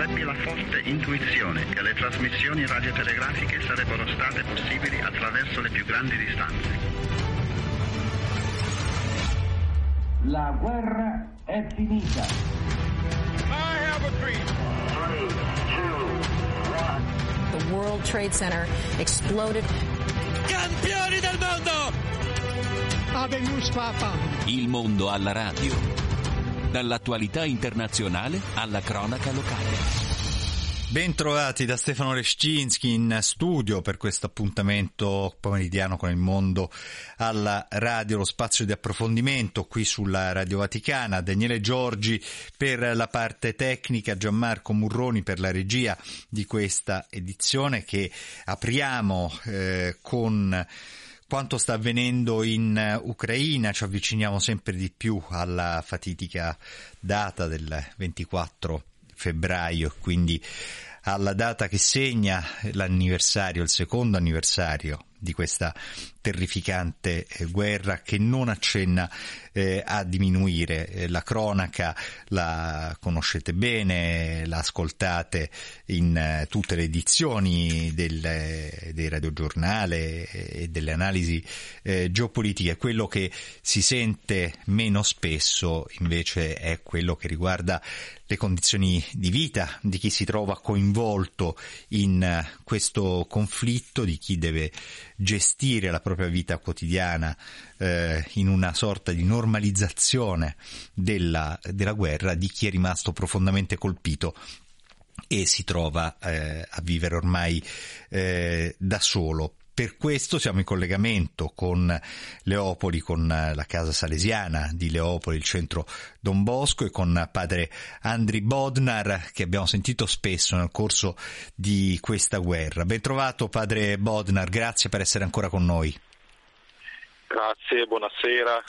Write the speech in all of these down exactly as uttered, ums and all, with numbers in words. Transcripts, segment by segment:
avrebbe la forte intuizione che le trasmissioni radiotelegrafiche sarebbero state possibili attraverso le più grandi distanze. La guerra è finita. I have a dream. three, two, one. The World Trade Center exploded. Campioni del mondo! Ave Mustafa. Il mondo alla radio. Dall'attualità internazionale alla cronaca locale. Bentrovati da Stefano Leszczynski in studio per questo appuntamento pomeridiano con il mondo alla radio, lo spazio di approfondimento qui sulla Radio Vaticana. Daniele Giorgi per la parte tecnica, Gianmarco Murroni per la regia di questa edizione che apriamo eh, con quanto sta avvenendo in Ucraina. Ci avviciniamo sempre di più alla fatidica data del ventiquattro febbraio, quindi alla data che segna l'anniversario, il secondo anniversario di questa terrificante guerra che non accenna eh, a diminuire. La cronaca la conoscete bene, la ascoltate in eh, tutte le edizioni del, eh, dei radiogiornale e delle analisi eh, geopolitiche. Quello che si sente meno spesso invece è quello che riguarda le condizioni di vita di chi si trova coinvolto in eh, questo conflitto, di chi deve gestire la propria vita quotidiana eh, in una sorta di normalizzazione della, della guerra, di chi è rimasto profondamente colpito e si trova eh, a vivere ormai eh, da solo. Per questo siamo in collegamento con Leopoli, con la casa salesiana di Leopoli, il centro Don Bosco, e con padre Andri Bodnar, che abbiamo sentito spesso nel corso di questa guerra. Ben trovato padre Bodnar, grazie per essere ancora con noi. Grazie, buonasera.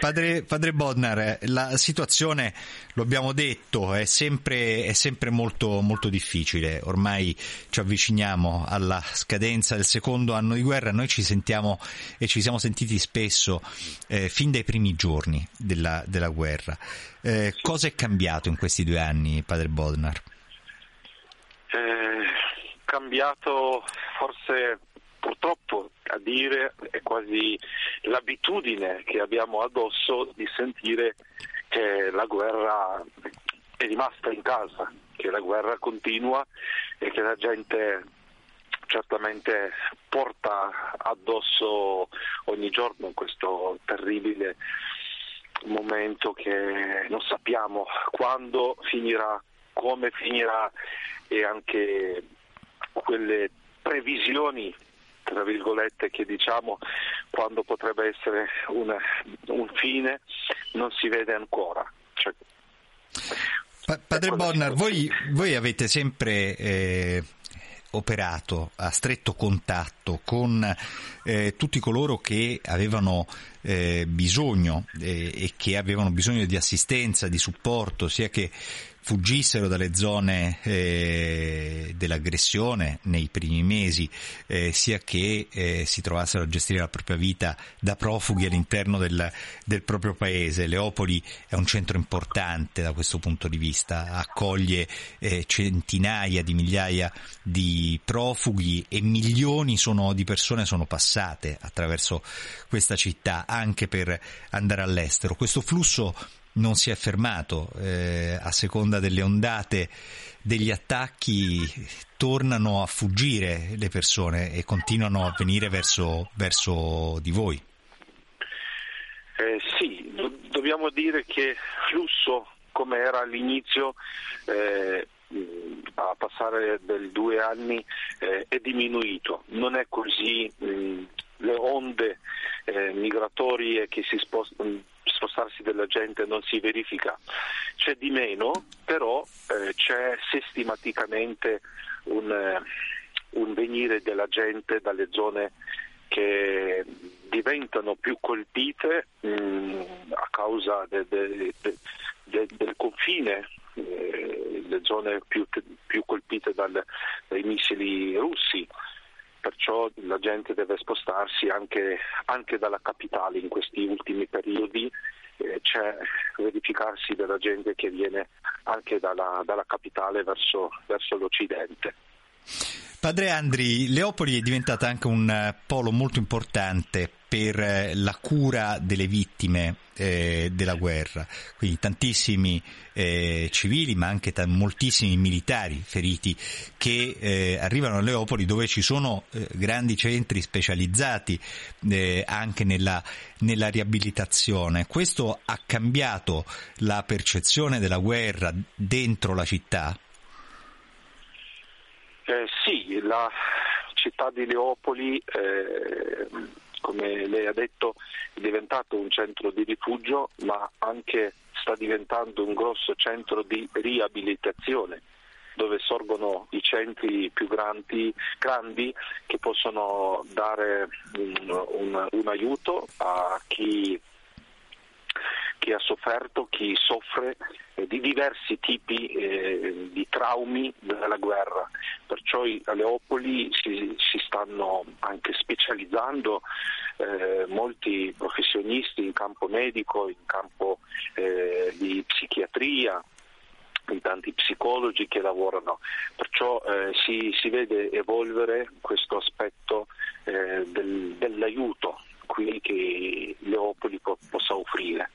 Padre, padre Bodnar, la situazione, lo abbiamo detto, è sempre, è sempre molto, molto difficile. Ormai ci avviciniamo alla scadenza del secondo anno di guerra. Noi ci sentiamo e ci siamo sentiti spesso eh, fin dai primi giorni della, della guerra. Eh, cosa è cambiato in questi due anni, padre Bodnar? Eh, cambiato forse... Purtroppo, a dire, è quasi l'abitudine che abbiamo addosso di sentire che la guerra è rimasta in casa, che la guerra continua e che la gente certamente porta addosso ogni giorno questo terribile momento che non sappiamo quando finirà, come finirà, e anche quelle previsioni, tra virgolette, che diciamo quando potrebbe essere un, un fine, non si vede ancora. Cioè, pa- padre Bodnar, voi, voi avete sempre eh, operato a stretto contatto con eh, tutti coloro che avevano eh, bisogno eh, e che avevano bisogno di assistenza, di supporto, sia che fuggissero dalle zone eh, dell'aggressione nei primi mesi, eh, sia che eh, si trovassero a gestire la propria vita da profughi all'interno del, del proprio paese. Leopoli è un centro importante da questo punto di vista, accoglie eh, centinaia di migliaia di profughi e milioni sono, di persone sono passate attraverso questa città anche per andare all'estero. Questo flusso non si è fermato, eh, a seconda delle ondate, degli attacchi tornano a fuggire le persone e continuano a venire verso, verso di voi. Eh, sì, do- dobbiamo dire che flusso, come era all'inizio, eh, a passare del due anni eh, è diminuito, non è così. Mh, le onde eh, migratorie che si spostano, spostarsi della gente non si verifica, c'è di meno, però eh, c'è sistematicamente un, eh, un venire della gente dalle zone che diventano più colpite mh, a causa de, de, de, de, del confine, eh, le zone più, più colpite dal, dai missili russi. Perciò la gente deve spostarsi anche, anche dalla capitale. In questi ultimi periodi eh, c'è verificarsi della gente che viene anche dalla, dalla capitale verso, verso l'Occidente. Padre Andri, Leopoli è diventata anche un polo molto importante per la cura delle vittime eh, della guerra, quindi tantissimi eh, civili ma anche t- moltissimi militari feriti che eh, arrivano a Leopoli, dove ci sono eh, grandi centri specializzati eh, anche nella, nella riabilitazione. Questo ha cambiato la percezione della guerra dentro la città? Eh, sì, la città di Leopoli, eh, come lei ha detto, è diventato un centro di rifugio, ma anche sta diventando un grosso centro di riabilitazione, dove sorgono i centri più grandi, grandi che possono dare un, un, un aiuto a chi, chi ha sofferto, chi soffre di diversi tipi eh, di traumi della guerra. Perciò a Leopoli si, si stanno anche specializzando eh, molti professionisti in campo medico, in campo eh, di psichiatria, in tanti psicologi che lavorano. Perciò eh, si, si vede evolvere questo aspetto eh, del, dell'aiuto qui che Leopoli po- possa offrire.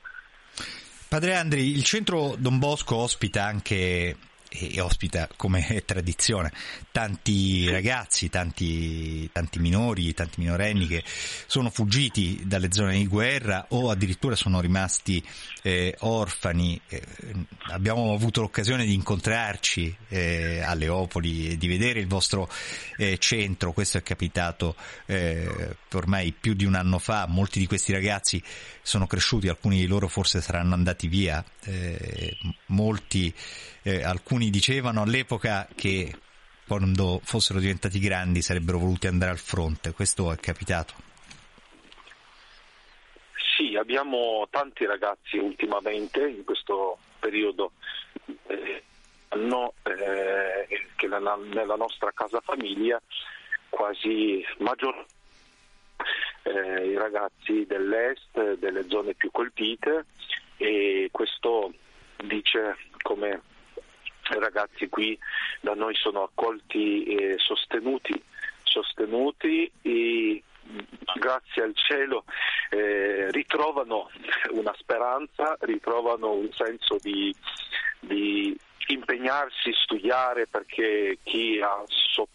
Padre Andri, il centro Don Bosco ospita anche, e ospita come tradizione, tanti ragazzi, tanti, tanti minori, tanti minorenni che sono fuggiti dalle zone di guerra o addirittura sono rimasti eh, orfani. Eh, abbiamo avuto l'occasione di incontrarci eh, a Leopoli e di vedere il vostro eh, centro. Questo è capitato eh, ormai più di un anno fa. Molti di questi ragazzi sono cresciuti, alcuni di loro forse saranno andati via, eh, molti eh, alcuni dicevano all'epoca che quando fossero diventati grandi sarebbero voluti andare al fronte. Questo è capitato? Sì, abbiamo tanti ragazzi ultimamente in questo periodo eh, no, eh, che nella, nella nostra casa famiglia quasi maggior eh, i ragazzi dell'est, delle zone più colpite, e questo dice come i ragazzi qui da noi sono accolti e sostenuti, sostenuti e grazie al cielo eh, ritrovano una speranza, ritrovano un senso di, di impegnarsi, studiare, perché chi ha so-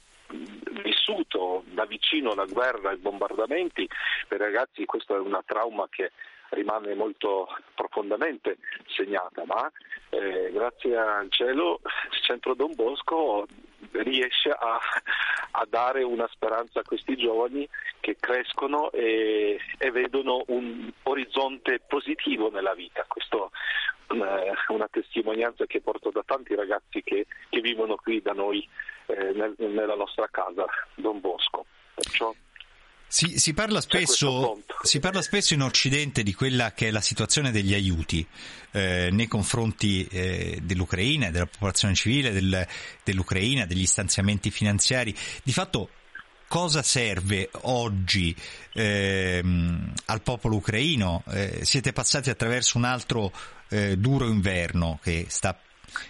vissuto da vicino la guerra e i bombardamenti, per i ragazzi questo è una trauma che rimane molto profondamente segnata, ma eh, grazie al cielo il centro Don Bosco riesce a, a dare una speranza a questi giovani che crescono e, e vedono un orizzonte positivo nella vita. Questo è una, una testimonianza che porto da tanti ragazzi che, che vivono qui da noi eh, nel, nella nostra casa Don Bosco. Perciò Si, si, parla spesso, si parla spesso in Occidente di quella che è la situazione degli aiuti eh, nei confronti eh, dell'Ucraina, della popolazione civile, del, dell'Ucraina, degli stanziamenti finanziari. Di fatto, cosa serve oggi eh, al popolo ucraino? Eh, siete passati attraverso un altro eh, duro inverno che sta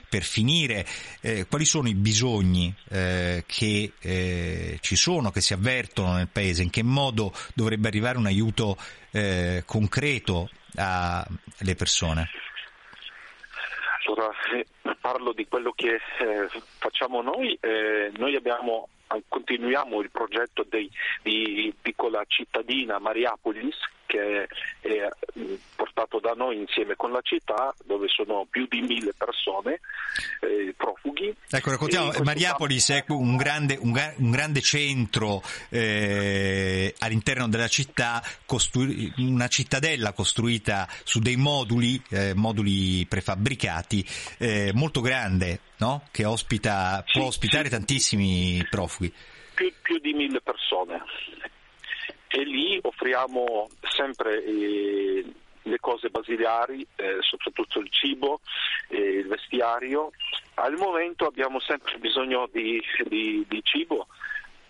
per finire. Eh, quali sono i bisogni eh, che eh, ci sono, che si avvertono nel paese? In che modo dovrebbe arrivare un aiuto eh, concreto alle persone? Allora, parlo di quello che eh, facciamo noi. Eh, noi abbiamo continuiamo il progetto dei, di piccola cittadina Mariupolis, che è portato da noi insieme con la città, dove sono più di mille persone eh, profughi. Ecco, raccontiamo, Mariupolis è un grande, un, un grande centro eh, all'interno della città, costru- una cittadella costruita su dei moduli, eh, moduli prefabbricati, eh, molto grande, no? Che ospita, può sì, ospitare sì. tantissimi profughi. Più, più di mille persone. E lì offriamo sempre eh, le cose basilari, eh, soprattutto il cibo, eh, il vestiario. Al momento abbiamo sempre bisogno di, di, di cibo,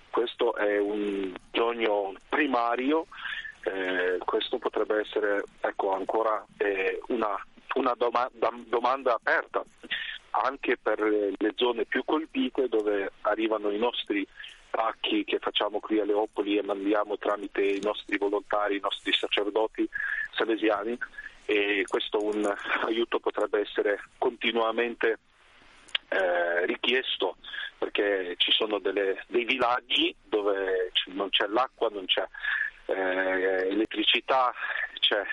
questo è un bisogno primario, eh, questo potrebbe essere ecco, ancora eh, una una doma- domanda aperta anche per le zone più colpite, dove arrivano i nostri pacchi che facciamo qui a Leopoli e mandiamo tramite i nostri volontari, i nostri sacerdoti salesiani, e questo un aiuto potrebbe essere continuamente eh, richiesto, perché ci sono delle, dei villaggi dove non c'è l'acqua, non c'è eh, elettricità, c'è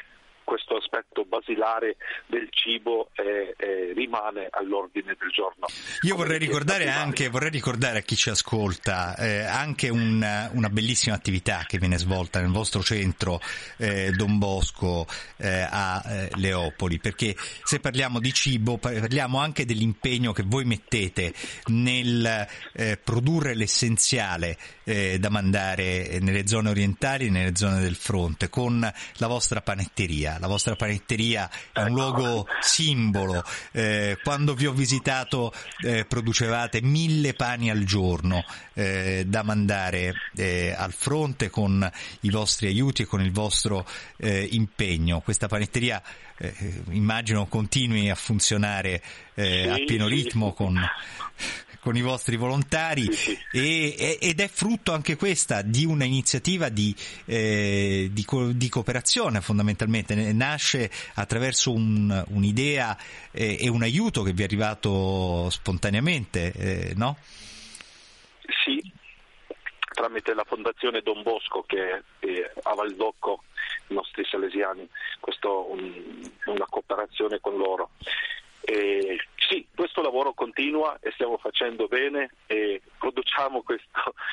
questo aspetto basilare del cibo eh, eh, rimane all'ordine del giorno. Io vorrei ricordare anche vorrei ricordare a chi ci ascolta eh, anche un, una bellissima attività che viene svolta nel vostro centro eh, Don Bosco eh, a eh, Leopoli, perché se parliamo di cibo parliamo anche dell'impegno che voi mettete nel eh, produrre l'essenziale eh, da mandare nelle zone orientali e nelle zone del fronte con la vostra panetteria. La vostra panetteria è un luogo simbolo. Eh, quando vi ho visitato eh, producevate mille pani al giorno eh, da mandare eh, al fronte con i vostri aiuti e con il vostro eh, impegno. Questa panetteria eh, immagino continui a funzionare eh, a pieno ritmo con... con i vostri volontari, sì, sì. E, ed è frutto anche questa di un'iniziativa di, eh, di, co- di cooperazione fondamentalmente, nasce attraverso un, un'idea eh, e un aiuto che vi è arrivato spontaneamente, eh, no? Sì, tramite la Fondazione Don Bosco che è a Valdocco, i nostri salesiani, questo un, una cooperazione con loro. Eh, sì, questo lavoro continua e stiamo facendo bene e produciamo questo,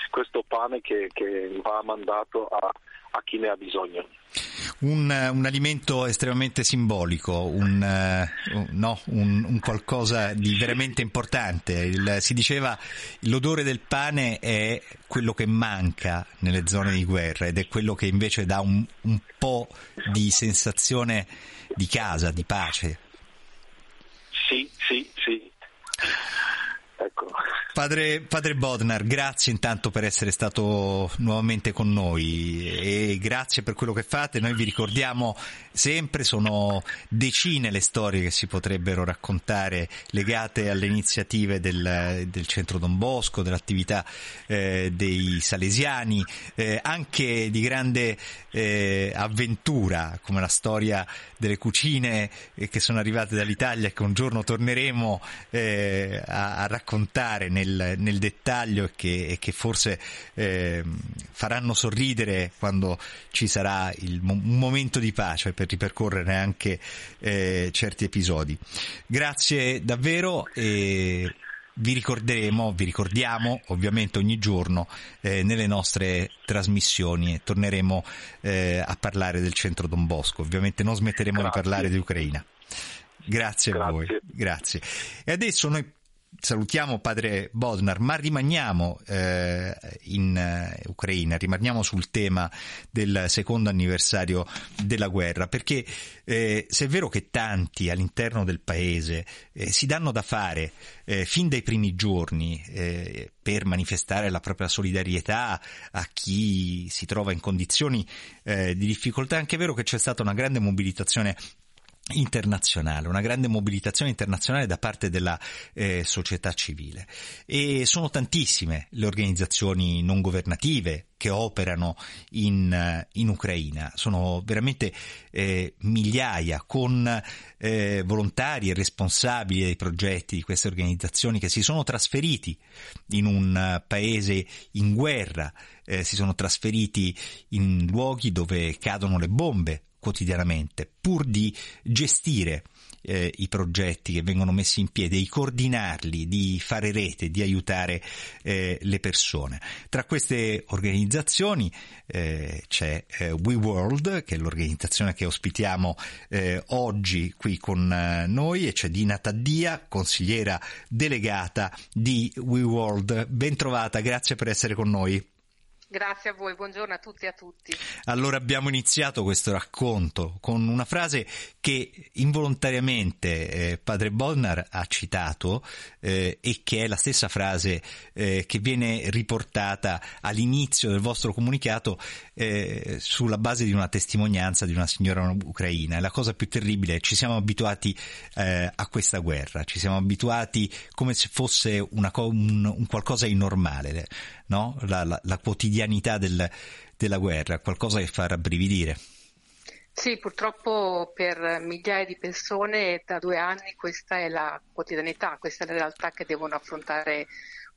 questo pane che, che va mandato a, a chi ne ha bisogno. Un, un alimento estremamente simbolico, un, uh, no, un, un qualcosa di veramente importante. Il, si diceva l'odore del pane è quello che manca nelle zone di guerra ed è quello che invece dà un, un po' di sensazione di casa, di pace. Sì, sì, sì. Ecco. Padre, padre Bodnar, grazie intanto per essere stato nuovamente con noi e grazie per quello che fate. Noi vi ricordiamo sempre, sono decine le storie che si potrebbero raccontare legate alle iniziative del, del Centro Don Bosco, dell'attività eh, dei Salesiani, eh, anche di grande eh, avventura come la storia delle cucine eh, che sono arrivate dall'Italia e che un giorno torneremo eh, a, a raccontare nel Nel, nel dettaglio e che, che forse eh, faranno sorridere quando ci sarà il, un momento di pace per ripercorrere anche eh, certi episodi. Grazie davvero e vi ricorderemo, vi ricordiamo ovviamente ogni giorno eh, nelle nostre trasmissioni e torneremo eh, a parlare del Centro Don Bosco. Ovviamente non smetteremo grazie. Di parlare di Ucraina. Grazie, grazie a voi. Grazie. E adesso noi salutiamo padre Bodnar, ma rimaniamo eh, in eh, Ucraina, rimaniamo sul tema del secondo anniversario della guerra, perché eh, se è vero che tanti all'interno del paese eh, si danno da fare eh, fin dai primi giorni eh, per manifestare la propria solidarietà a chi si trova in condizioni eh, di difficoltà, anche è vero che c'è stata una grande mobilitazione internazionale, una grande mobilitazione internazionale da parte della eh, società civile, e sono tantissime le organizzazioni non governative che operano in, in Ucraina, sono veramente eh, migliaia, con eh, volontari e responsabili dei progetti di queste organizzazioni che si sono trasferiti in un paese in guerra, eh, si sono trasferiti in luoghi dove cadono le bombe quotidianamente, pur di gestire eh, i progetti che vengono messi in piedi, di coordinarli, di fare rete, di aiutare eh, le persone. Tra queste organizzazioni eh, c'è eh, WeWorld, che è l'organizzazione che ospitiamo eh, oggi qui con eh, noi, e c'è Dina Taddia, consigliera delegata di WeWorld. Ben trovata, grazie per essere con noi. Grazie a voi, buongiorno a tutti e a tutti. Allora abbiamo iniziato questo racconto con una frase che involontariamente eh, padre Bodnar ha citato eh, e che è la stessa frase eh, che viene riportata all'inizio del vostro comunicato eh, sulla base di una testimonianza di una signora ucraina. La cosa più terribile è ci siamo abituati eh, a questa guerra, ci siamo abituati come se fosse una co- un, un qualcosa di normale, no? La, la, la quotidianità Del, della guerra, qualcosa che fa rabbrividire. Sì, purtroppo per migliaia di persone da due anni questa è la quotidianità, questa è la realtà che devono affrontare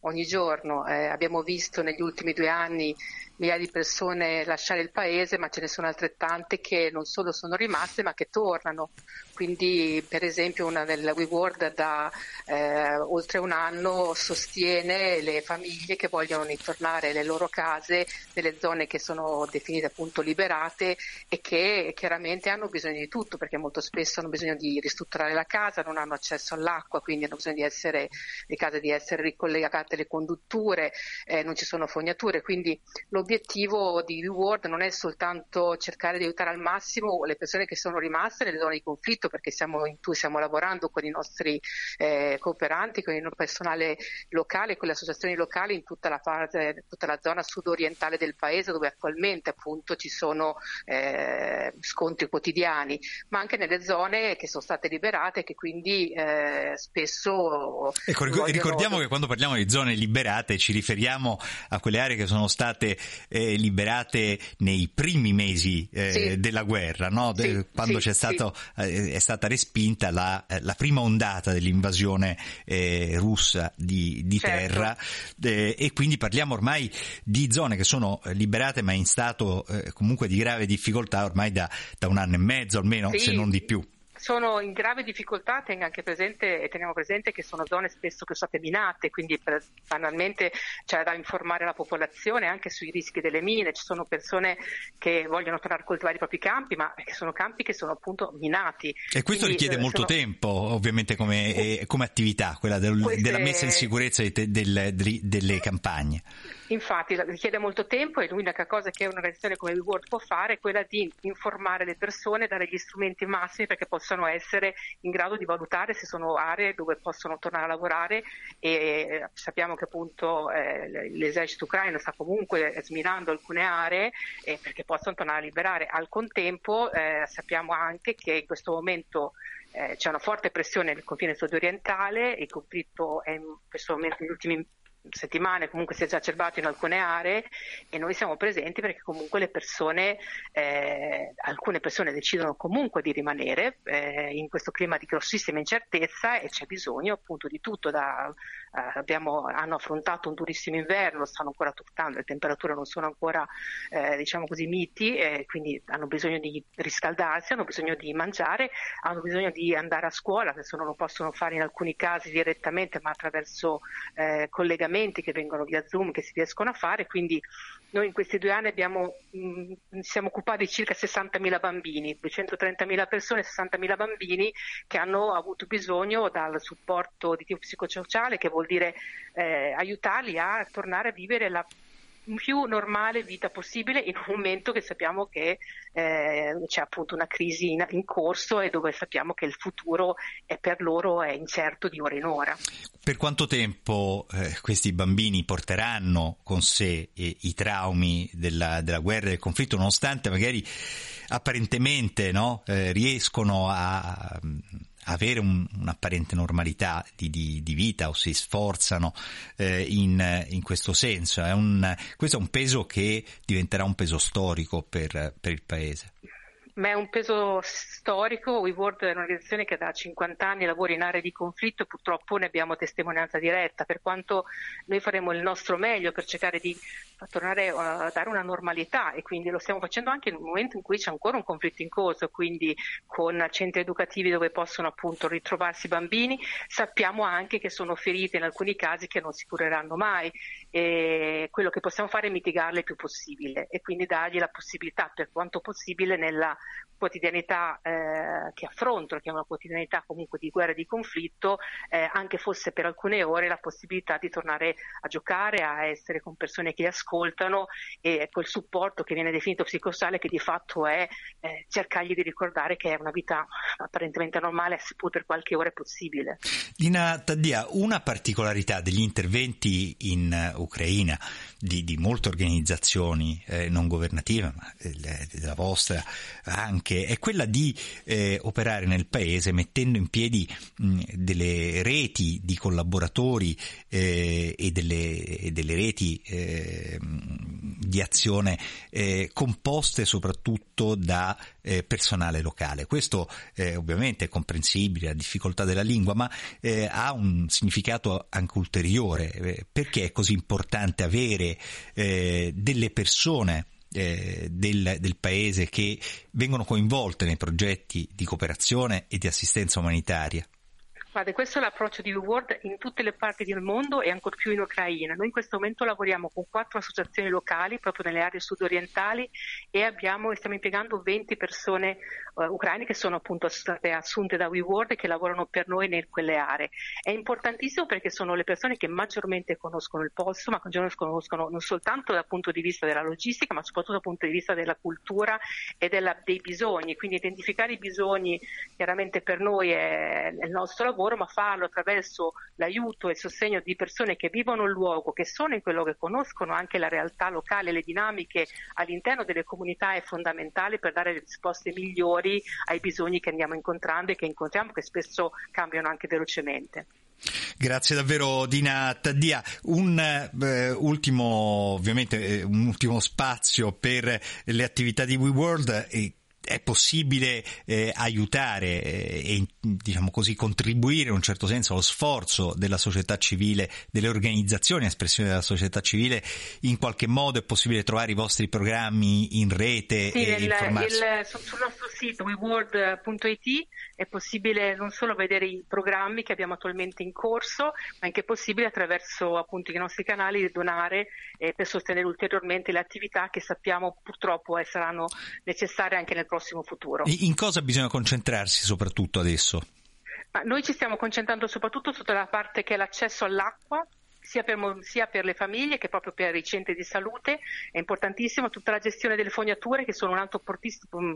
ogni giorno. Eh, abbiamo visto negli ultimi due anni migliaia di persone lasciare il paese, ma ce ne sono altrettante che non solo sono rimaste ma che tornano. Quindi per esempio una del WeWorld da eh, oltre un anno sostiene le famiglie che vogliono ritornare alle loro case nelle zone che sono definite appunto liberate e che chiaramente hanno bisogno di tutto, perché molto spesso hanno bisogno di ristrutturare la casa, non hanno accesso all'acqua, quindi hanno bisogno di essere le case di essere ricollegate alle condutture, eh, non ci sono fognature. Quindi l'obiettivo di WeWorld non è soltanto cercare di aiutare al massimo le persone che sono rimaste nelle zone di conflitto, perché siamo in tu stiamo lavorando con i nostri eh, cooperanti, con il personale locale, con le associazioni locali in tutta la parte, tutta la zona sudorientale del paese, dove attualmente appunto ci sono eh, scontri quotidiani, ma anche nelle zone che sono state liberate, che quindi eh, spesso ecco, ricordiamo vogliono... che quando parliamo di zone liberate ci riferiamo a quelle aree che sono state eh, liberate nei primi mesi eh, sì. della guerra, no? De- sì, quando sì, c'è stato sì. eh, è stata respinta la, la prima ondata dell'invasione eh, russa di, di certo. terra eh, e quindi parliamo ormai di zone che sono liberate ma in stato eh, comunque di grave difficoltà ormai da, da un anno e mezzo almeno, sì. se non di più. Sono in grave difficoltà, tenga anche presente e teniamo presente che sono zone spesso che sono state minate, quindi banalmente c'è da informare la popolazione anche sui rischi delle mine. Ci sono persone che vogliono tornare a coltivare i propri campi, ma che sono campi che sono appunto minati. E questo quindi richiede molto sono... tempo, ovviamente, come, eh, come attività, quella del, queste... della messa in sicurezza di te, del, di, delle campagne. Infatti richiede molto tempo e l'unica cosa che un'organizzazione come WeWorld può fare è quella di informare le persone, dare gli strumenti massimi perché possano essere in grado di valutare se sono aree dove possono tornare a lavorare. E sappiamo che appunto eh, l'esercito ucraino sta comunque sminando alcune aree eh, perché possono tornare a liberare. Al contempo eh, sappiamo anche che in questo momento eh, c'è una forte pressione nel confine sudorientale, il conflitto è in questo momento negli ultimi settimane comunque si è esacerbato in alcune aree e noi siamo presenti perché comunque le persone, eh, alcune persone decidono comunque di rimanere eh, in questo clima di grossissima incertezza e c'è bisogno appunto di tutto. Da, eh, abbiamo, hanno affrontato un durissimo inverno, stanno ancora toccando, le temperature non sono ancora eh, diciamo così miti, eh, quindi hanno bisogno di riscaldarsi, hanno bisogno di mangiare, hanno bisogno di andare a scuola, se non lo possono fare in alcuni casi direttamente ma attraverso eh, collegamenti che vengono via Zoom, che si riescono a fare. Quindi noi in questi due anni abbiamo mh, siamo occupati di circa sessantamila bambini, duecentotrentamila persone, sessantamila bambini che hanno avuto bisogno dal supporto di tipo psicosociale, che vuol dire eh, aiutarli a tornare a vivere la più normale vita possibile in un momento che sappiamo che eh, c'è appunto una crisi in, in corso e dove sappiamo che il futuro è per loro è incerto di ora in ora. Per quanto tempo eh, questi bambini porteranno con sé eh, i traumi della, della guerra e del conflitto, nonostante magari apparentemente no, eh, riescono a... avere un, un'apparente normalità di, di, di vita o si sforzano eh, in, in questo senso? È un, questo è un peso che diventerà un peso storico per, per il paese. Ma è un peso storico. WeWorld è un'organizzazione che da cinquant'anni lavora in aree di conflitto e purtroppo ne abbiamo testimonianza diretta, per quanto noi faremo il nostro meglio per cercare di tornare a dare una normalità, e quindi lo stiamo facendo anche in un momento in cui c'è ancora un conflitto in corso, quindi con centri educativi dove possono appunto ritrovarsi i bambini. Sappiamo anche che sono ferite in alcuni casi che non si cureranno mai e quello che possiamo fare è mitigarle il più possibile e quindi dargli la possibilità per quanto possibile nella quotidianità eh, che affronto, che è una quotidianità comunque di guerra e di conflitto, eh, anche fosse per alcune ore, la possibilità di tornare a giocare, a essere con persone che ascoltano, e quel supporto che viene definito psicosociale, che di fatto è eh, cercargli di ricordare che è una vita apparentemente normale, seppur per qualche ora è possibile. Dina Taddia, una particolarità degli interventi in Ucraina di, di molte organizzazioni eh, non governative, ma della vostra anche, che è quella di eh, operare nel paese mettendo in piedi mh, delle reti di collaboratori eh, e, delle, e delle reti eh, di azione eh, composte soprattutto da eh, personale locale. Questo eh, ovviamente è comprensibile, la difficoltà della lingua, ma eh, ha un significato anche ulteriore. Eh, perché è così importante avere eh, delle persone Eh, del, del paese che vengono coinvolte nei progetti di cooperazione e di assistenza umanitaria? Guarda, questo è l'approccio di WeWorld in tutte le parti del mondo e ancor più in Ucraina. Noi in questo momento lavoriamo con quattro associazioni locali proprio nelle aree sudorientali e abbiamo, stiamo impiegando venti persone uh, ucraine che sono appunto state assunte da WeWorld e che lavorano per noi in quelle aree. È importantissimo perché sono le persone che maggiormente conoscono il posto, ma conoscono non soltanto dal punto di vista della logistica, ma soprattutto dal punto di vista della cultura e della, dei bisogni. Quindi identificare i bisogni chiaramente per noi è, è il nostro lavoro, ma farlo attraverso l'aiuto e il sostegno di persone che vivono il luogo, che sono in quel luogo, che conoscono anche la realtà locale, le dinamiche all'interno delle comunità, è fondamentale per dare le risposte migliori ai bisogni che andiamo incontrando e che incontriamo, che spesso cambiano anche velocemente. Grazie davvero Dina Taddia. Un eh, ultimo ovviamente eh, un ultimo spazio per le attività di WeWorld. Eh, È possibile eh, aiutare eh, e, diciamo così, contribuire in un certo senso allo sforzo della società civile, delle organizzazioni, espressione della società civile, in qualche modo è possibile trovare i vostri programmi in rete? Sì, e il, informarsi? Il, sul nostro sito we world dot it è possibile non solo vedere i programmi che abbiamo attualmente in corso, ma anche è possibile attraverso appunto i nostri canali donare eh, per sostenere ulteriormente le attività che sappiamo purtroppo eh, saranno necessarie anche nel prossimo futuro. In cosa bisogna concentrarsi soprattutto adesso? Ma noi ci stiamo concentrando soprattutto sulla la parte che è l'accesso all'acqua, sia per, sia per le famiglie che proprio per i centri di salute. È importantissimo tutta la gestione delle fognature, che sono un'altra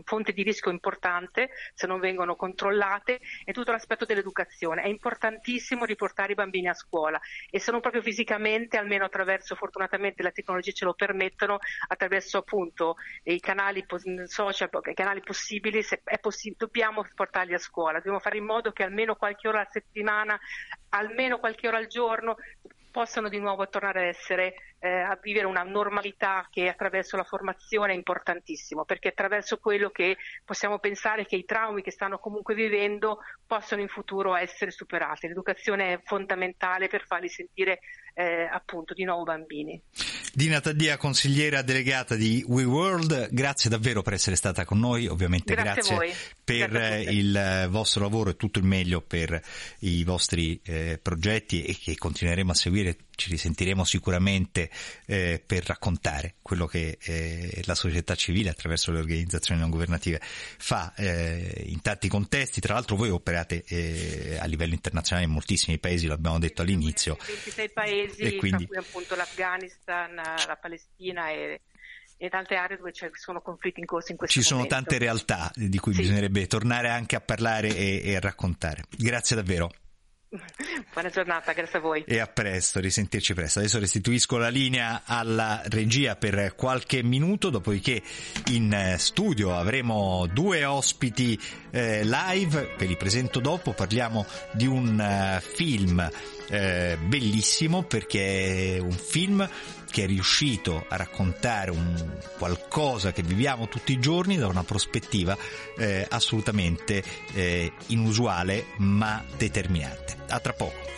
fonte di rischio importante se non vengono controllate, e tutto l'aspetto dell'educazione. È importantissimo riportare i bambini a scuola, e se non proprio fisicamente, almeno attraverso, fortunatamente la tecnologia ce lo permettono, attraverso appunto i canali social, i canali possibili, se è possi- dobbiamo portarli a scuola, dobbiamo fare in modo che almeno qualche ora alla settimana, almeno qualche ora al giorno, possano di nuovo tornare a essere, eh, a vivere una normalità che attraverso la formazione è importantissimo, perché attraverso quello che possiamo pensare che i traumi che stanno comunque vivendo possono in futuro essere superati. L'educazione è fondamentale per farli sentire eh, appunto di nuovo bambini. Dina Taddia, consigliera delegata di WeWorld, grazie davvero per essere stata con noi, ovviamente grazie, grazie per grazie il vostro lavoro e tutto il meglio per i vostri eh, progetti, e che continueremo a seguire. Ci risentiremo sicuramente eh, per raccontare quello che eh, la società civile attraverso le organizzazioni non governative fa eh, in tanti contesti. Tra l'altro voi operate eh, a livello internazionale in moltissimi paesi, l'abbiamo detto all'inizio, ventisei paesi, e quindi... tra cui appunto l'Afghanistan, la Palestina e... e tante aree dove ci sono conflitti in corso in questo momento. Ci sono momento. Tante realtà di cui sì. Bisognerebbe tornare anche a parlare e, e a raccontare. Grazie davvero. Buona giornata, grazie a voi. E a presto, risentirci presto. Adesso restituisco la linea alla regia per qualche minuto, dopodiché in studio avremo due ospiti eh, live, ve li presento dopo. Parliamo di un uh, film eh, bellissimo, perché è un film che è riuscito a raccontare un qualcosa che viviamo tutti i giorni da una prospettiva eh, assolutamente eh, inusuale ma determinante. A tra poco.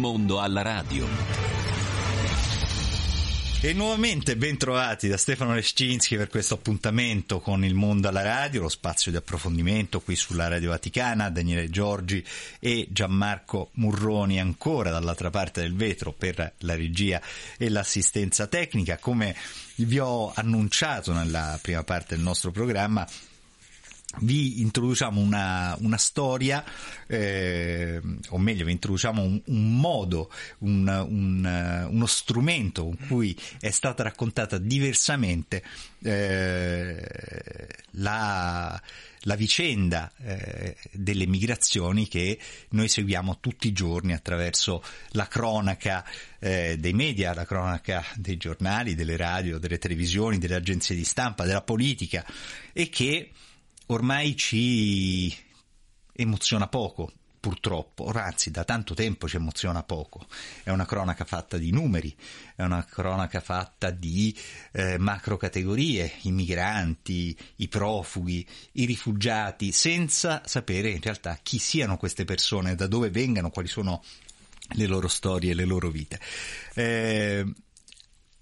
Mondo alla Radio. E nuovamente ben trovati da Stefano Leszczynski per questo appuntamento con Il Mondo alla Radio, lo spazio di approfondimento qui sulla Radio Vaticana. Daniele Giorgi e Gianmarco Murroni ancora dall'altra parte del vetro per la regia e l'assistenza tecnica. Come vi ho annunciato nella prima parte del nostro programma, vi introduciamo una, una storia, eh, o meglio vi introduciamo un, un modo, un, un, uno strumento con cui è stata raccontata diversamente eh, la, la vicenda eh, delle migrazioni che noi seguiamo tutti i giorni attraverso la cronaca eh, dei media, la cronaca dei giornali, delle radio, delle televisioni, delle agenzie di stampa, della politica, e che ormai ci emoziona poco, purtroppo, anzi da tanto tempo ci emoziona poco. È una cronaca fatta di numeri, è una cronaca fatta di eh, macrocategorie, i migranti, i profughi, i rifugiati, senza sapere in realtà chi siano queste persone, da dove vengano, quali sono le loro storie, le loro vite. Eh,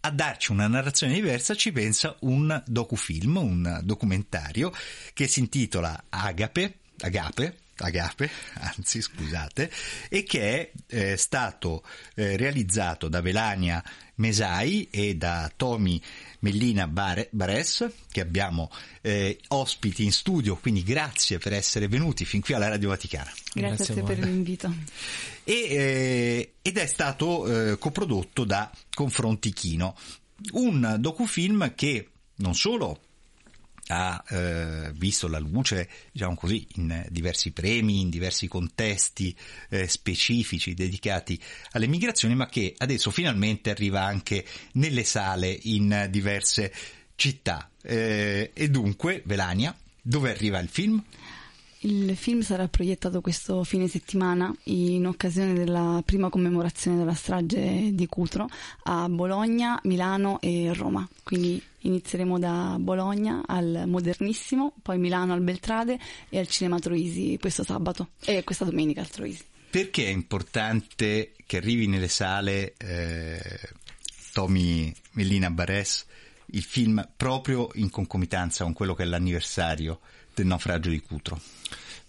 A darci una narrazione diversa ci pensa un docufilm, un documentario che si intitola Agape, Agape, Agape, anzi scusate, e che è eh, stato eh, realizzato da Velania Mesay e da Tomi Mellina Bares, che abbiamo eh, ospiti in studio, quindi grazie per essere venuti fin qui alla Radio Vaticana. Grazie, grazie a te per l'invito. E, eh, ed è stato eh, coprodotto da Confrontichino, un docufilm che non solo ha eh, visto la luce, diciamo così, in diversi premi, in diversi contesti eh, specifici dedicati alle migrazioni, ma che adesso finalmente arriva anche nelle sale in diverse città. Eh, e dunque, Velania, dove arriva il film? Il film sarà proiettato questo fine settimana in occasione della prima commemorazione della strage di Cutro a Bologna, Milano e Roma. Quindi inizieremo da Bologna al Modernissimo, poi Milano al Beltrade e al Cinema Troisi questo sabato e questa domenica al Troisi. Perché è importante che arrivi nelle sale eh, Tomi Mellina Bares il film proprio in concomitanza con quello che è l'anniversario del naufragio di Cutro?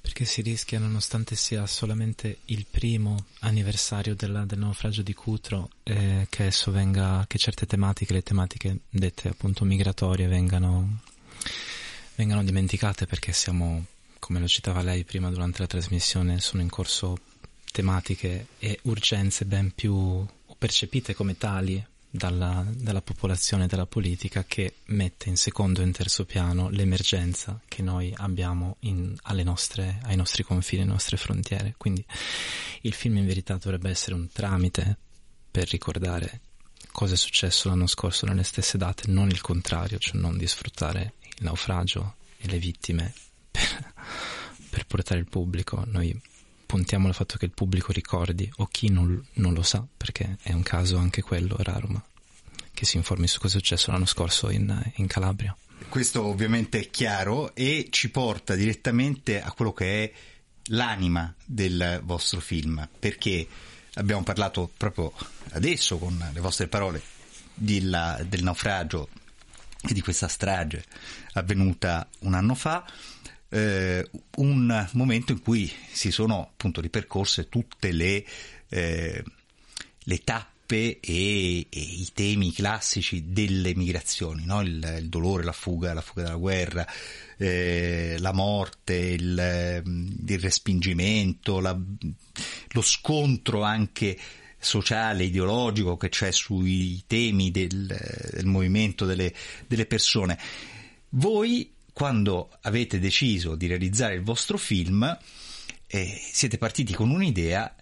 Perché si rischia, nonostante sia solamente il primo anniversario della, del naufragio di Cutro, eh, che esso venga, che certe tematiche, le tematiche dette appunto migratorie, vengano, vengano dimenticate, perché siamo, come lo citava lei prima durante la trasmissione, sono in corso tematiche e urgenze ben più percepite come tali Dalla, dalla popolazione, dalla politica, che mette in secondo e in terzo piano l'emergenza che noi abbiamo in, alle nostre, ai nostri confini, alle nostre frontiere. Quindi il film in verità dovrebbe essere un tramite per ricordare cosa è successo l'anno scorso nelle stesse date, non il contrario, cioè non di sfruttare il naufragio e le vittime per, per portare il pubblico. Noi puntiamo al fatto che il pubblico ricordi, o chi non, non lo sa, perché è un caso anche quello raro, ma che si informi su cosa è successo l'anno scorso in, in Calabria. Questo ovviamente è chiaro e ci porta direttamente a quello che è l'anima del vostro film, perché abbiamo parlato proprio adesso con le vostre parole della, del naufragio e di questa strage avvenuta un anno fa. Eh, un momento in cui si sono appunto ripercorse tutte le, eh, le tappe e, e i temi classici delle migrazioni, no? il, il dolore, la fuga, la fuga dalla guerra, eh, la morte, il, il respingimento, la, lo scontro anche sociale, ideologico che c'è sui temi del, del movimento delle, delle persone. Voi, quando avete deciso di realizzare il vostro film, eh, siete partiti con un'idea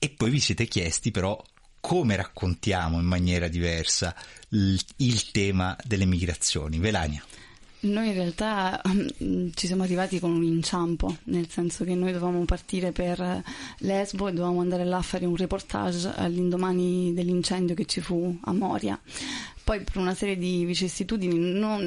e poi vi siete chiesti però come raccontiamo in maniera diversa il, il tema delle migrazioni. Velania. Noi in realtà um, ci siamo arrivati con un inciampo, nel senso che noi dovevamo partire per Lesbo e dovevamo andare là a fare un reportage all'indomani dell'incendio che ci fu a Moria. poi per una serie di vicissitudini non,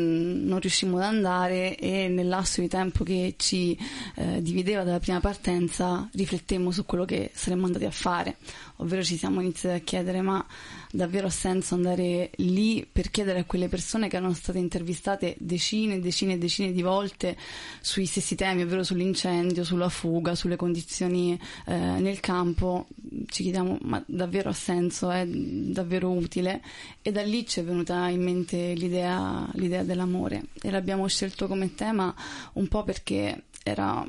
non riuscimmo ad andare, e nel lasso di tempo che ci eh, divideva dalla prima partenza riflettemmo su quello che saremmo andati a fare, ovvero ci siamo iniziati a chiedere: ma davvero ha senso andare lì per chiedere a quelle persone che erano state intervistate decine e decine e decine di volte sui stessi temi, ovvero sull'incendio, sulla fuga, sulle condizioni eh, nel campo? Ci chiediamo: ma davvero ha senso? È davvero utile? E da lì ci è venuta in mente l'idea, l'idea dell'amore, e l'abbiamo scelto come tema un po' perché era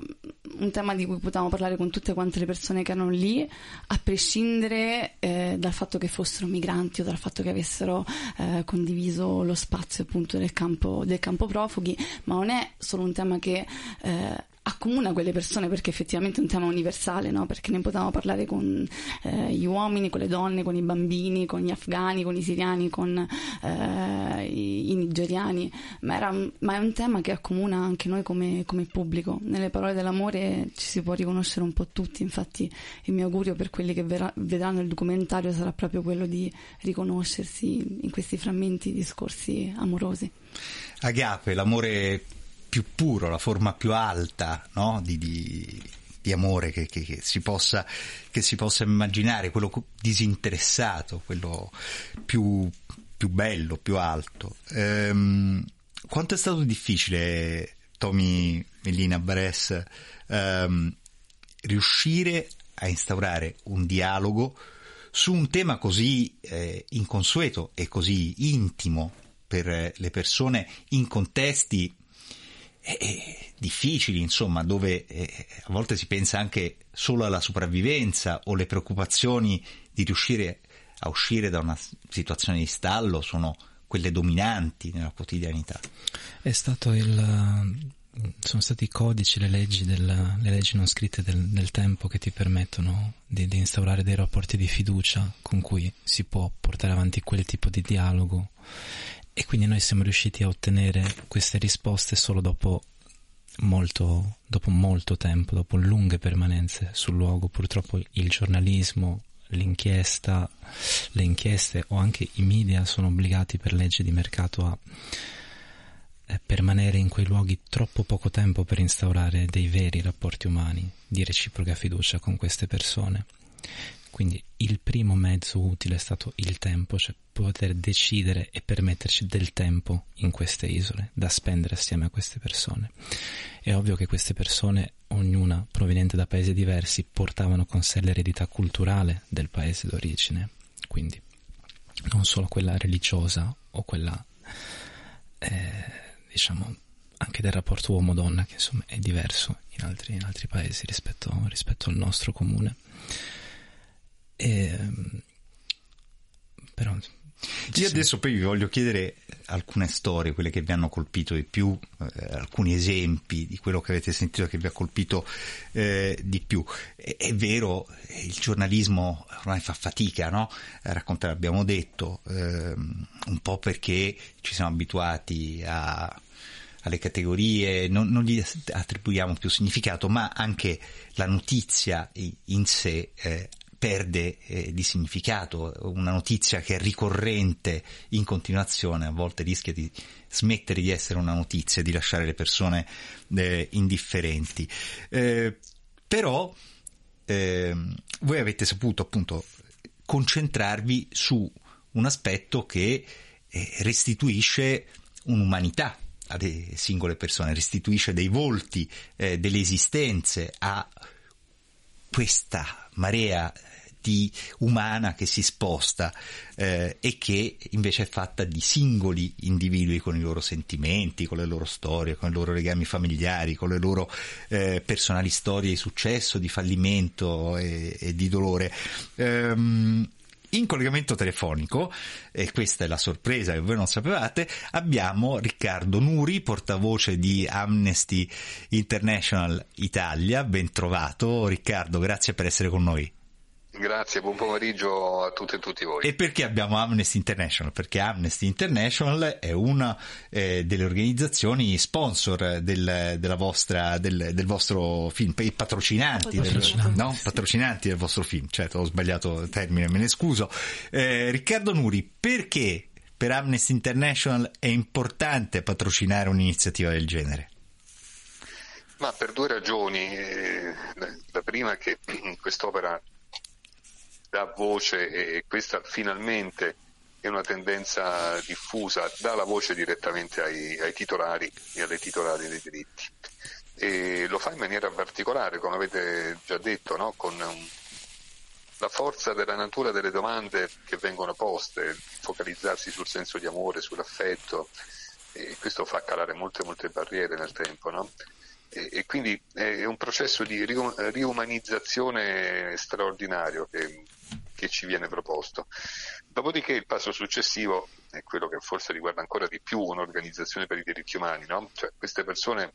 un tema di cui potevamo parlare con tutte quante le persone che erano lì, a prescindere eh, dal fatto che fossero migranti o dal fatto che avessero eh, condiviso lo spazio, appunto, del campo, del campo profughi. Ma non è solo un tema che eh, accomuna quelle persone, perché effettivamente è un tema universale, no? Perché ne potevamo parlare con eh, gli uomini, con le donne, con i bambini, con gli afghani, con i siriani, con eh, i, i nigeriani, ma, era, ma è un tema che accomuna anche noi come, come pubblico. Nelle parole dell'amore ci si può riconoscere un po' tutti, infatti il mio augurio per quelli che verrà, vedranno il documentario sarà proprio quello di riconoscersi in questi frammenti di discorsi amorosi. Agape, l'amore più puro, la forma più alta, no? di, di, di amore che, che, che, si possa, che si possa immaginare, quello disinteressato, quello più, più bello, più alto. Ehm, quanto è stato difficile, Tomi Mellina Bares, ehm, riuscire a instaurare un dialogo su un tema così eh, inconsueto e così intimo per le persone, in contesti Eh, difficili, insomma, dove eh, a volte si pensa anche solo alla sopravvivenza, o le preoccupazioni di riuscire a uscire da una situazione di stallo sono quelle dominanti nella quotidianità? È stato il sono stati i codici, le leggi, del, le leggi non scritte del, del tempo, che ti permettono di, di instaurare dei rapporti di fiducia con cui si può portare avanti quel tipo di dialogo. E quindi noi siamo riusciti a ottenere queste risposte solo dopo molto, dopo molto tempo, dopo lunghe permanenze sul luogo. Purtroppo il giornalismo, l'inchiesta, le inchieste o anche i media sono obbligati per legge di mercato a eh, permanere in quei luoghi troppo poco tempo per instaurare dei veri rapporti umani di reciproca fiducia con queste persone. Quindi il primo mezzo utile è stato il tempo, cioè poter decidere e permetterci del tempo in queste isole da spendere assieme a queste persone. È ovvio che queste persone, ognuna proveniente da paesi diversi, portavano con sé l'eredità culturale del paese d'origine, quindi non solo quella religiosa o quella, eh, diciamo, anche del rapporto uomo-donna, che insomma è diverso in altri, in altri paesi rispetto, rispetto al nostro comune. E, però, io adesso poi vi voglio chiedere alcune storie, quelle che vi hanno colpito di più, eh, alcuni esempi di quello che avete sentito che vi ha colpito eh, di più. È, è vero, il giornalismo ormai fa fatica, no? A raccontare, abbiamo detto, eh, un po' perché ci siamo abituati a, alle categorie, non, non gli attribuiamo più significato, ma anche la notizia in sé eh, perde eh, di significato. Una notizia che è ricorrente in continuazione a volte rischia di smettere di essere una notizia, di lasciare le persone eh, indifferenti. Eh, però eh, voi avete saputo, appunto, concentrarvi su un aspetto che eh, restituisce un'umanità alle singole persone, restituisce dei volti, eh, delle esistenze a questa marea di umana che si sposta eh, e che invece è fatta di singoli individui con i loro sentimenti, con le loro storie, con i loro legami familiari, con le loro eh, personali storie di successo, di fallimento e, e di dolore. Ehm, in collegamento telefonico, e questa è la sorpresa che voi non sapevate, abbiamo Riccardo Noury, portavoce di Amnesty International Italia. Ben trovato Riccardo, grazie per essere con noi. Grazie, buon pomeriggio a tutte e tutti voi. E perché abbiamo Amnesty International? Perché Amnesty International è una eh, delle organizzazioni sponsor del, della vostra, del, del vostro film, i patrocinanti, patrocinanti. Del, no? Patrocinanti del vostro film, certo, ho sbagliato il termine, me ne scuso. Eh, Riccardo Noury, perché per Amnesty International è importante patrocinare un'iniziativa del genere? Ma per due ragioni. La prima è che quest'opera dà voce, e questa finalmente è una tendenza diffusa, dà la voce direttamente ai, ai titolari e alle titolari dei diritti, e lo fa in maniera particolare, come avete già detto, no? Con un, la forza della natura delle domande che vengono poste, focalizzarsi sul senso di amore, sull'affetto, e questo fa calare molte molte barriere nel tempo, no? E quindi è un processo di riumanizzazione straordinario che, che ci viene proposto. Dopodiché il passo successivo è quello che forse riguarda ancora di più un'organizzazione per i diritti umani, no? Cioè, queste persone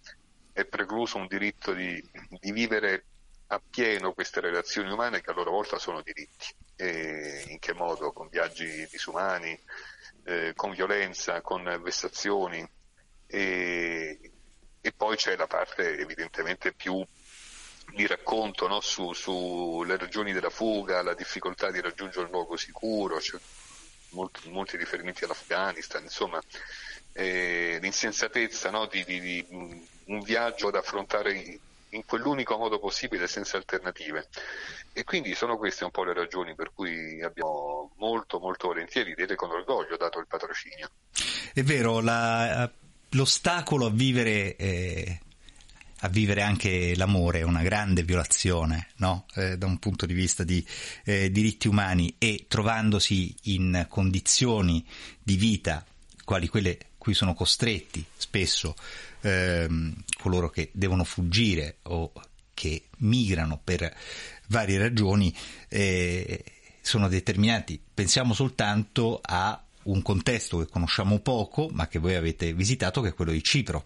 è precluso un diritto di, di vivere appieno queste relazioni umane che a loro volta sono diritti. E in che modo? Con viaggi disumani, eh, con violenza, con vessazioni. E... E poi c'è la parte evidentemente più di racconto, no? su, su le ragioni della fuga, la difficoltà di raggiungere un luogo sicuro, cioè molti, molti riferimenti all'Afghanistan, insomma, eh, l'insensatezza, no? di, di, di un viaggio da affrontare in, in quell'unico modo possibile, senza alternative. E quindi sono queste un po' le ragioni per cui abbiamo molto molto volentieri, direi con orgoglio, dato il patrocinio. È vero, la... l'ostacolo a vivere, eh, a vivere anche l'amore è una grande violazione, no? Eh, da un punto di vista di eh, diritti umani, e trovandosi in condizioni di vita quali quelle cui sono costretti spesso ehm, coloro che devono fuggire o che migrano per varie ragioni, eh, sono determinati. Pensiamo soltanto a un contesto che conosciamo poco, ma che voi avete visitato, che è quello di Cipro.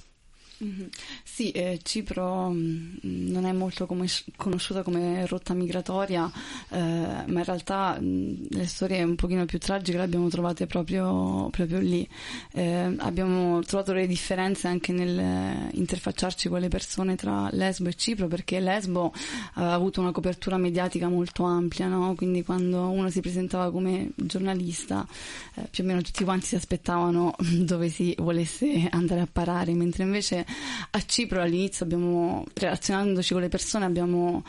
Mm-hmm. Sì, eh, Cipro mh, non è molto come, conosciuta come rotta migratoria, eh, ma in realtà mh, le storie un pochino più tragiche le abbiamo trovate proprio, proprio lì. Eh, abbiamo trovato le differenze anche nel interfacciarci con le persone tra Lesbo e Cipro, perché Lesbo ha avuto una copertura mediatica molto ampia, no? Quindi quando uno si presentava come giornalista, eh, più o meno tutti quanti si aspettavano dove si volesse andare a parare, mentre invece a Cipro all'inizio, abbiamo, relazionandoci con le persone, abbiamo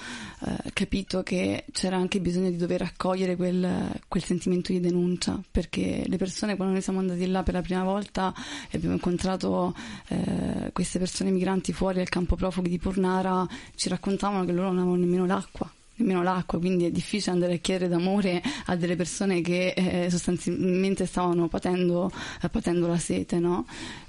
eh, capito che c'era anche bisogno di dover accogliere quel, quel sentimento di denuncia, perché le persone, quando noi siamo andati là per la prima volta e abbiamo incontrato eh, queste persone migranti fuori dal campo profughi di Purnara, ci raccontavano che loro non avevano nemmeno l'acqua. Nemmeno l'acqua, quindi è difficile andare a chiedere d'amore a delle persone che eh, sostanzialmente stavano patendo, eh, patendo la sete, no?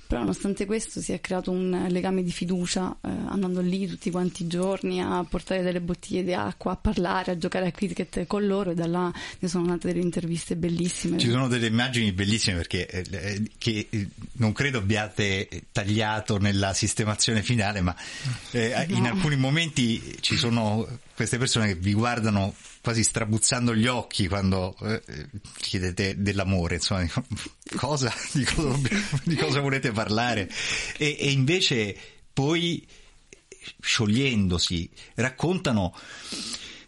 Però nonostante questo si è creato un legame di fiducia, eh, andando lì tutti quanti i giorni a portare delle bottiglie di acqua, a parlare, a giocare a cricket con loro, e da là ne sono nate delle interviste bellissime. Ci sono delle immagini bellissime, perché eh, che non credo abbiate tagliato nella sistemazione finale, ma eh, no. In alcuni momenti ci sono queste persone che vi guardano quasi strabuzzando gli occhi quando eh, chiedete dell'amore, insomma, di cosa, di cosa, di cosa volete parlare, e, e invece poi, sciogliendosi, raccontano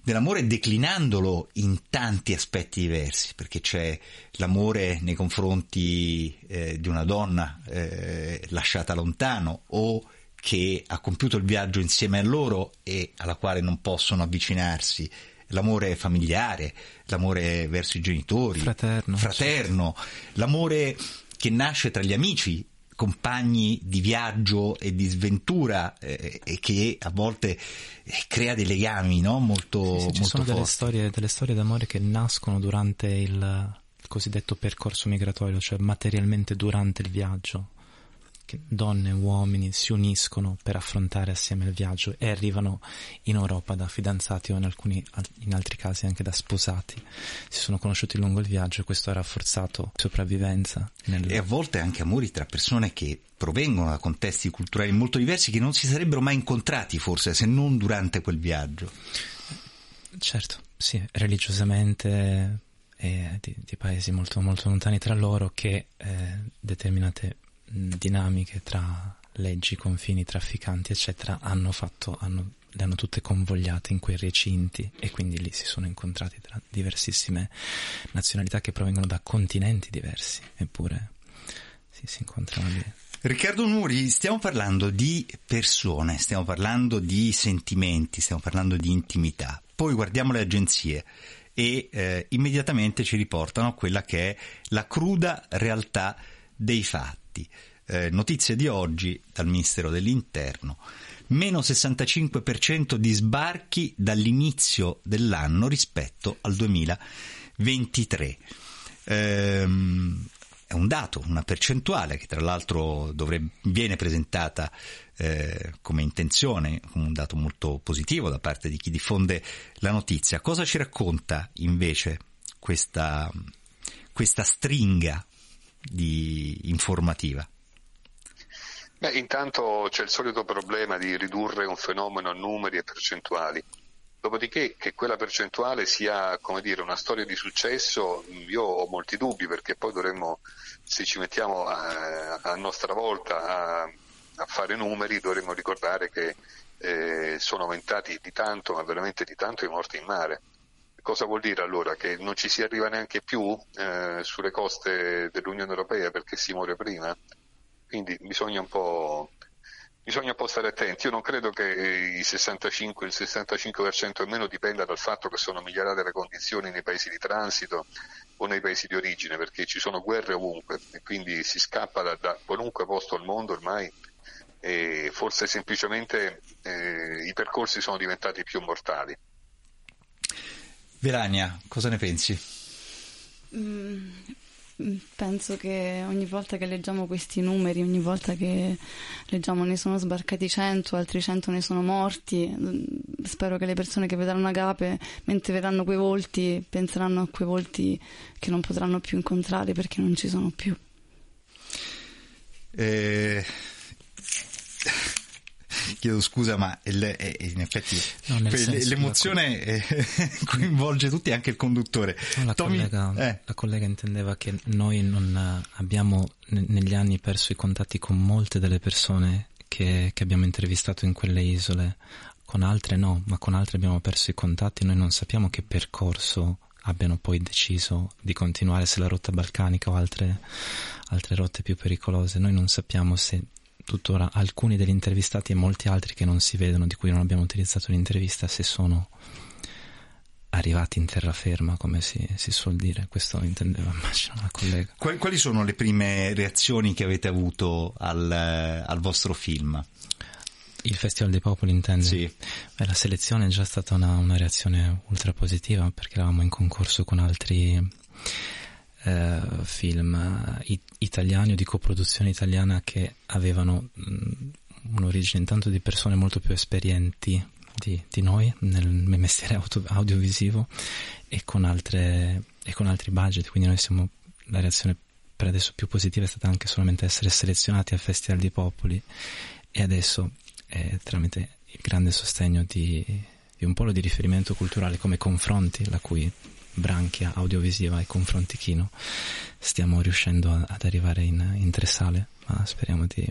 dell'amore declinandolo in tanti aspetti diversi, perché c'è l'amore nei confronti eh, di una donna eh, lasciata lontano, o che ha compiuto il viaggio insieme a loro e alla quale non possono avvicinarsi, l'amore familiare, l'amore verso i genitori, fraterno, fraterno certo. L'amore che nasce tra gli amici, compagni di viaggio e di sventura, eh, e che a volte crea dei legami, no? molto, sì, sì, ci molto sono forti. Delle storie, delle storie d'amore che nascono durante il, il cosiddetto percorso migratorio, cioè materialmente durante il viaggio. Che donne e uomini si uniscono per affrontare assieme il viaggio e arrivano in Europa da fidanzati o in alcuni in altri casi anche da sposati. Si sono conosciuti lungo il viaggio e questo ha rafforzato sopravvivenza nel... e a volte anche amori tra persone che provengono da contesti culturali molto diversi, che non si sarebbero mai incontrati forse se non durante quel viaggio. Certo, sì, religiosamente e di, di paesi molto molto lontani tra loro, che eh, determinate dinamiche tra leggi, confini, trafficanti eccetera hanno fatto, hanno le hanno tutte convogliate in quei recinti, e quindi lì si sono incontrati tra diversissime nazionalità che provengono da continenti diversi, eppure sì, si incontrano lì. Riccardo Noury, stiamo parlando di persone, stiamo parlando di sentimenti, stiamo parlando di intimità. Poi guardiamo le agenzie e eh, immediatamente ci riportano a quella che è la cruda realtà dei fatti. Eh, notizie di oggi dal Ministero dell'Interno: meno sessantacinque per cento di sbarchi dall'inizio dell'anno rispetto al duemilaventitré. Ehm, è un dato, una percentuale che tra l'altro dovrebbe, viene presentata eh, come intenzione, come un dato molto positivo da parte di chi diffonde la notizia. Cosa ci racconta invece questa, questa stringa di informativa? Beh, intanto c'è il solito problema di ridurre un fenomeno a numeri e percentuali. Dopodiché che quella percentuale sia, come dire, una storia di successo, io ho molti dubbi, perché poi dovremmo, se ci mettiamo a, a nostra volta a, a fare numeri, dovremmo ricordare che eh, sono aumentati di tanto, ma veramente di tanto, i morti in mare. Cosa vuol dire allora? Che non ci si arriva neanche più eh, sulle coste dell'Unione Europea perché si muore prima? Quindi bisogna un po' bisogna un po' stare attenti. Io non credo che i sessantacinque, il sessantacinque per cento o meno dipenda dal fatto che sono migliorate le condizioni nei paesi di transito o nei paesi di origine, perché ci sono guerre ovunque e quindi si scappa da, da qualunque posto al mondo ormai, e forse semplicemente eh, i percorsi sono diventati più mortali. Velania, cosa ne pensi? Mm. Penso che ogni volta che leggiamo questi numeri, ogni volta che leggiamo ne sono sbarcati cento, altri cento ne sono morti, spero che le persone che vedranno Agape, mentre vedranno quei volti, penseranno a quei volti che non potranno più incontrare perché non ci sono più. Eh... Chiedo scusa, ma le, in effetti no, l'emozione che... coinvolge tutti, anche il conduttore. No, la, Tomi... collega, eh. la collega intendeva che noi non abbiamo negli anni perso i contatti con molte delle persone che, che abbiamo intervistato in quelle isole, con altre no, ma con altre abbiamo perso i contatti. Noi non sappiamo che percorso abbiano poi deciso di continuare, se la rotta balcanica o altre, altre rotte più pericolose. Noi non sappiamo se tuttora alcuni degli intervistati e molti altri che non si vedono, di cui non abbiamo utilizzato l'intervista, se sono arrivati in terraferma, come si, si suol dire. Questo intendeva la collega. Quali sono le prime reazioni che avete avuto al, al vostro film? Il Festival dei Popoli, intende? Sì. Beh, la selezione è già stata una, una reazione ultra positiva, perché eravamo in concorso con altri... Uh, film uh, italiani o di coproduzione italiana che avevano mh, un'origine intanto di persone molto più esperienti di, di noi nel mestiere auto, audiovisivo e con altre e con altri budget, quindi noi siamo, la reazione per adesso più positiva è stata anche solamente essere selezionati al Festival dei Popoli, e adesso eh, tramite il grande sostegno di, di un polo di riferimento culturale come Confronti, la cui branchia audiovisiva e Confrontichino, stiamo riuscendo a, ad arrivare in, in tre sale, ma speriamo di,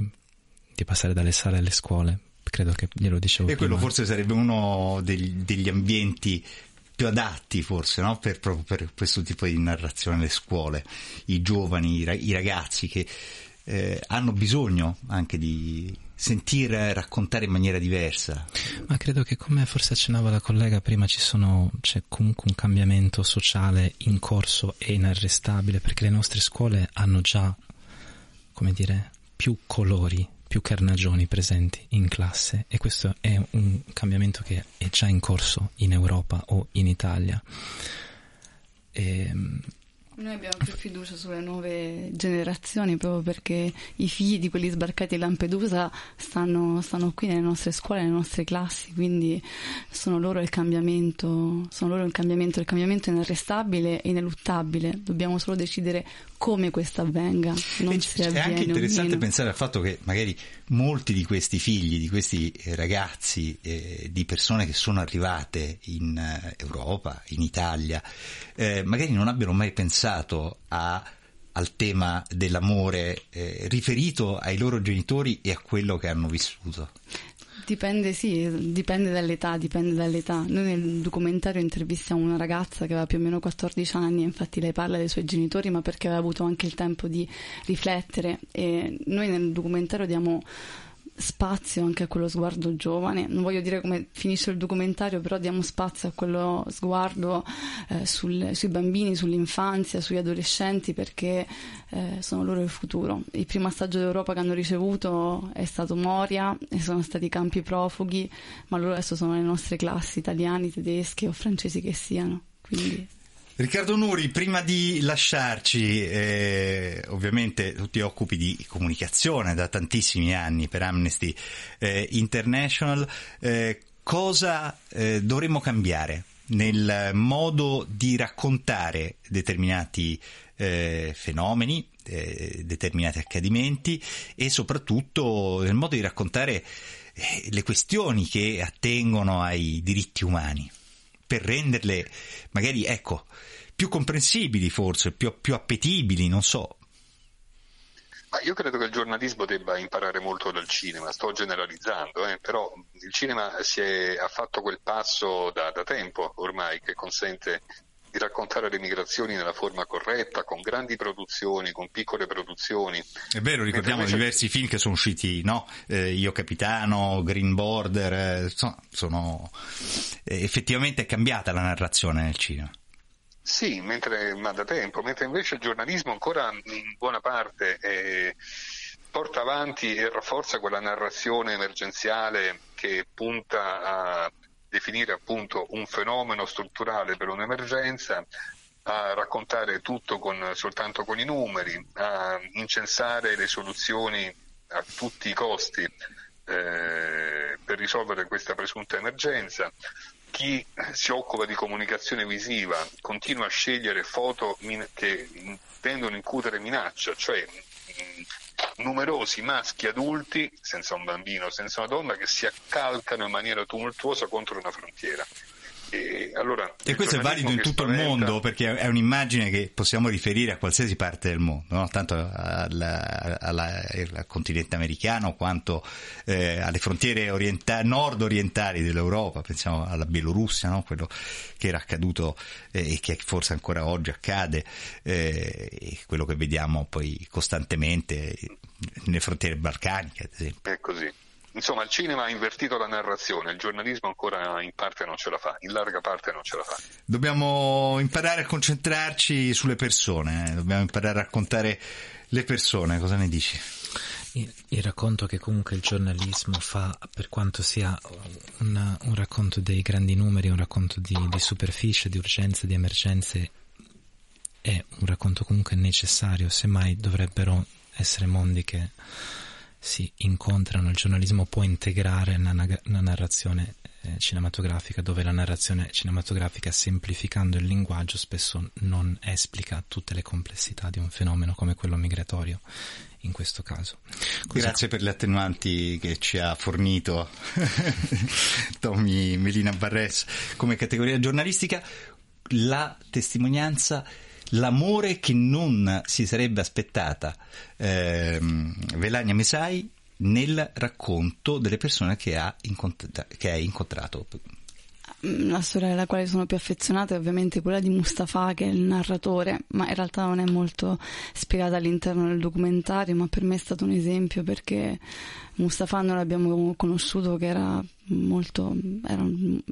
di passare dalle sale alle scuole, credo che glielo dicevo e prima. Quello forse sarebbe uno degli, degli ambienti più adatti, forse, no? Per, proprio per questo tipo di narrazione, le scuole, i giovani, i, i ragazzi che eh, hanno bisogno anche di sentire raccontare in maniera diversa. Ma credo che, come forse accennava la collega prima, ci sono c'è comunque un cambiamento sociale in corso e inarrestabile, perché le nostre scuole hanno già, come dire, più colori, più carnagioni presenti in classe, e questo è un cambiamento che è già in corso in Europa o in Italia. E noi abbiamo più fiducia sulle nuove generazioni, proprio perché i figli di quelli sbarcati a Lampedusa stanno, stanno qui nelle nostre scuole, nelle nostre classi, quindi sono loro il cambiamento, sono loro il cambiamento, il cambiamento è inarrestabile e ineluttabile, dobbiamo solo decidere come questo avvenga. Non si avviene, è anche interessante pensare al fatto che magari molti di questi figli, di questi ragazzi, eh, di persone che sono arrivate in Europa, in Italia, eh, magari non abbiano mai pensato A, al tema dell'amore eh, riferito ai loro genitori e a quello che hanno vissuto. Dipende, sì, dipende dall'età, dipende dall'età. Noi nel documentario intervistiamo una ragazza che aveva più o meno quattordici anni, infatti lei parla dei suoi genitori, ma perché aveva avuto anche il tempo di riflettere, e noi nel documentario diamo spazio anche a quello sguardo giovane. Non voglio dire come finisce il documentario, però diamo spazio a quello sguardo eh, sul, sui bambini, sull'infanzia, sugli adolescenti, perché eh, sono loro il futuro. Il primo assaggio d'Europa che hanno ricevuto è stato Moria e sono stati campi profughi, ma loro adesso sono le nostre classi, italiani, tedeschi o francesi che siano, quindi... Riccardo Noury, prima di lasciarci, eh, ovviamente tu ti occupi di comunicazione da tantissimi anni per Amnesty eh, International, eh, cosa eh, dovremmo cambiare nel modo di raccontare determinati eh, fenomeni, eh, determinati accadimenti, e soprattutto nel modo di raccontare eh, le questioni che attengono ai diritti umani, per renderle magari, ecco, più comprensibili, forse più, più appetibili, non so. Ma io credo che il giornalismo debba imparare molto dal cinema. Sto generalizzando, eh, però il cinema si è, ha fatto quel passo da, da tempo ormai che consente di raccontare le migrazioni nella forma corretta, con grandi produzioni, con piccole produzioni. È vero, ricordiamo invece... diversi film che sono usciti, no? Eh, Io Capitano, Green Border, eh, sono, sono... Eh, effettivamente è cambiata la narrazione nel cinema. Sì, mentre, ma da tempo, mentre invece il giornalismo ancora in buona parte eh, porta avanti e rafforza quella narrazione emergenziale che punta a definire appunto un fenomeno strutturale per un'emergenza, a raccontare tutto con, soltanto con i numeri, a incensare le soluzioni a tutti i costi eh, per risolvere questa presunta emergenza. Chi si occupa di comunicazione visiva continua a scegliere foto min- che tendono a incutere minaccia, cioè numerosi maschi adulti, senza un bambino, senza una donna, che si accalcano in maniera tumultuosa contro una frontiera. E, allora, e questo è valido in tutto spaventa... il mondo, perché è un'immagine che possiamo riferire a qualsiasi parte del mondo, no? Tanto alla, alla, al continente americano quanto eh, alle frontiere orienta- nord-orientali dell'Europa. Pensiamo alla Bielorussia, no? Quello che era accaduto eh, e che forse ancora oggi accade, eh, e quello che vediamo poi costantemente nelle frontiere balcaniche, ad esempio. È così. Insomma, il cinema ha invertito la narrazione, il giornalismo ancora in parte non ce la fa, in larga parte non ce la fa. Dobbiamo imparare a concentrarci sulle persone, eh? Dobbiamo imparare a raccontare le persone, cosa ne dici? Il, il racconto che comunque il giornalismo fa, per quanto sia una, un racconto dei grandi numeri, un racconto di, di superficie, di urgenze, di emergenze, è un racconto comunque necessario, semmai dovrebbero essere mondi che... si incontrano. Il giornalismo può integrare la, na- la narrazione eh, cinematografica, dove la narrazione cinematografica, semplificando il linguaggio, spesso non esplica tutte le complessità di un fenomeno come quello migratorio in questo caso. Così... Grazie per le attenuanti che ci ha fornito Tomi Mellina Bares come categoria giornalistica. La testimonianza, l'amore che non si sarebbe aspettata eh, Velania Mesay nel racconto delle persone che ha incontra- che ha incontrato. La storia alla quale sono più affezionata è ovviamente quella di Mustafa, che è il narratore, ma in realtà non è molto spiegata all'interno del documentario, ma per me è stato un esempio, perché Mustafa noi l'abbiamo conosciuto che era molto, era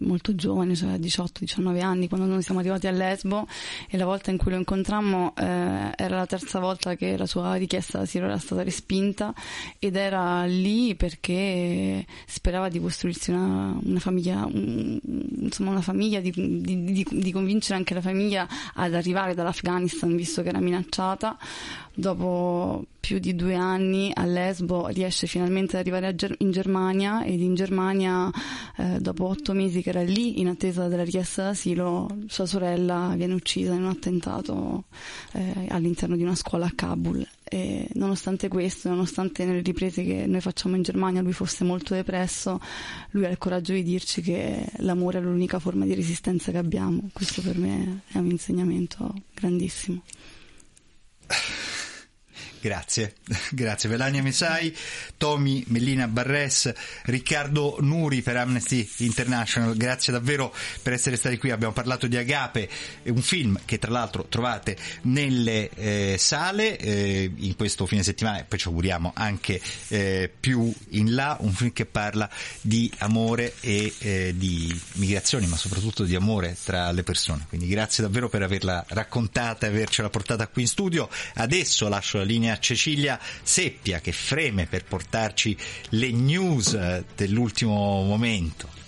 molto giovane, cioè diciotto diciannove anni, quando noi siamo arrivati a Lesbo, e la volta in cui lo incontrammo eh, era la terza volta che la sua richiesta d'asilo era stata respinta, ed era lì perché sperava di costruirsi una, una famiglia, un, insomma una famiglia, di, di, di, di convincere anche la famiglia ad arrivare dall'Afghanistan, visto che era minacciata. Dopo più di due anni a Lesbo riesce finalmente ad arrivare a Ger- in Germania, ed in Germania eh, dopo otto mesi che era lì in attesa della richiesta d'asilo, sua sorella viene uccisa in un attentato eh, all'interno di una scuola a Kabul. E nonostante questo, nonostante nelle riprese che noi facciamo in Germania lui fosse molto depresso, lui ha il coraggio di dirci che l'amore è l'unica forma di resistenza che abbiamo. Questo per me è un insegnamento grandissimo. Grazie, grazie. Velania Mesay, Tomi Mellina Bares, Riccardo Noury per Amnesty International, grazie davvero per essere stati qui. Abbiamo parlato di Agape, un film che tra l'altro trovate nelle eh, sale eh, in questo fine settimana e poi ci auguriamo anche eh, più in là, un film che parla di amore e eh, di migrazioni, ma soprattutto di amore tra le persone. Quindi grazie davvero per averla raccontata e avercela portata qui in studio. Adesso lascio la linea a Cecilia Seppia che freme per portarci le news dell'ultimo momento.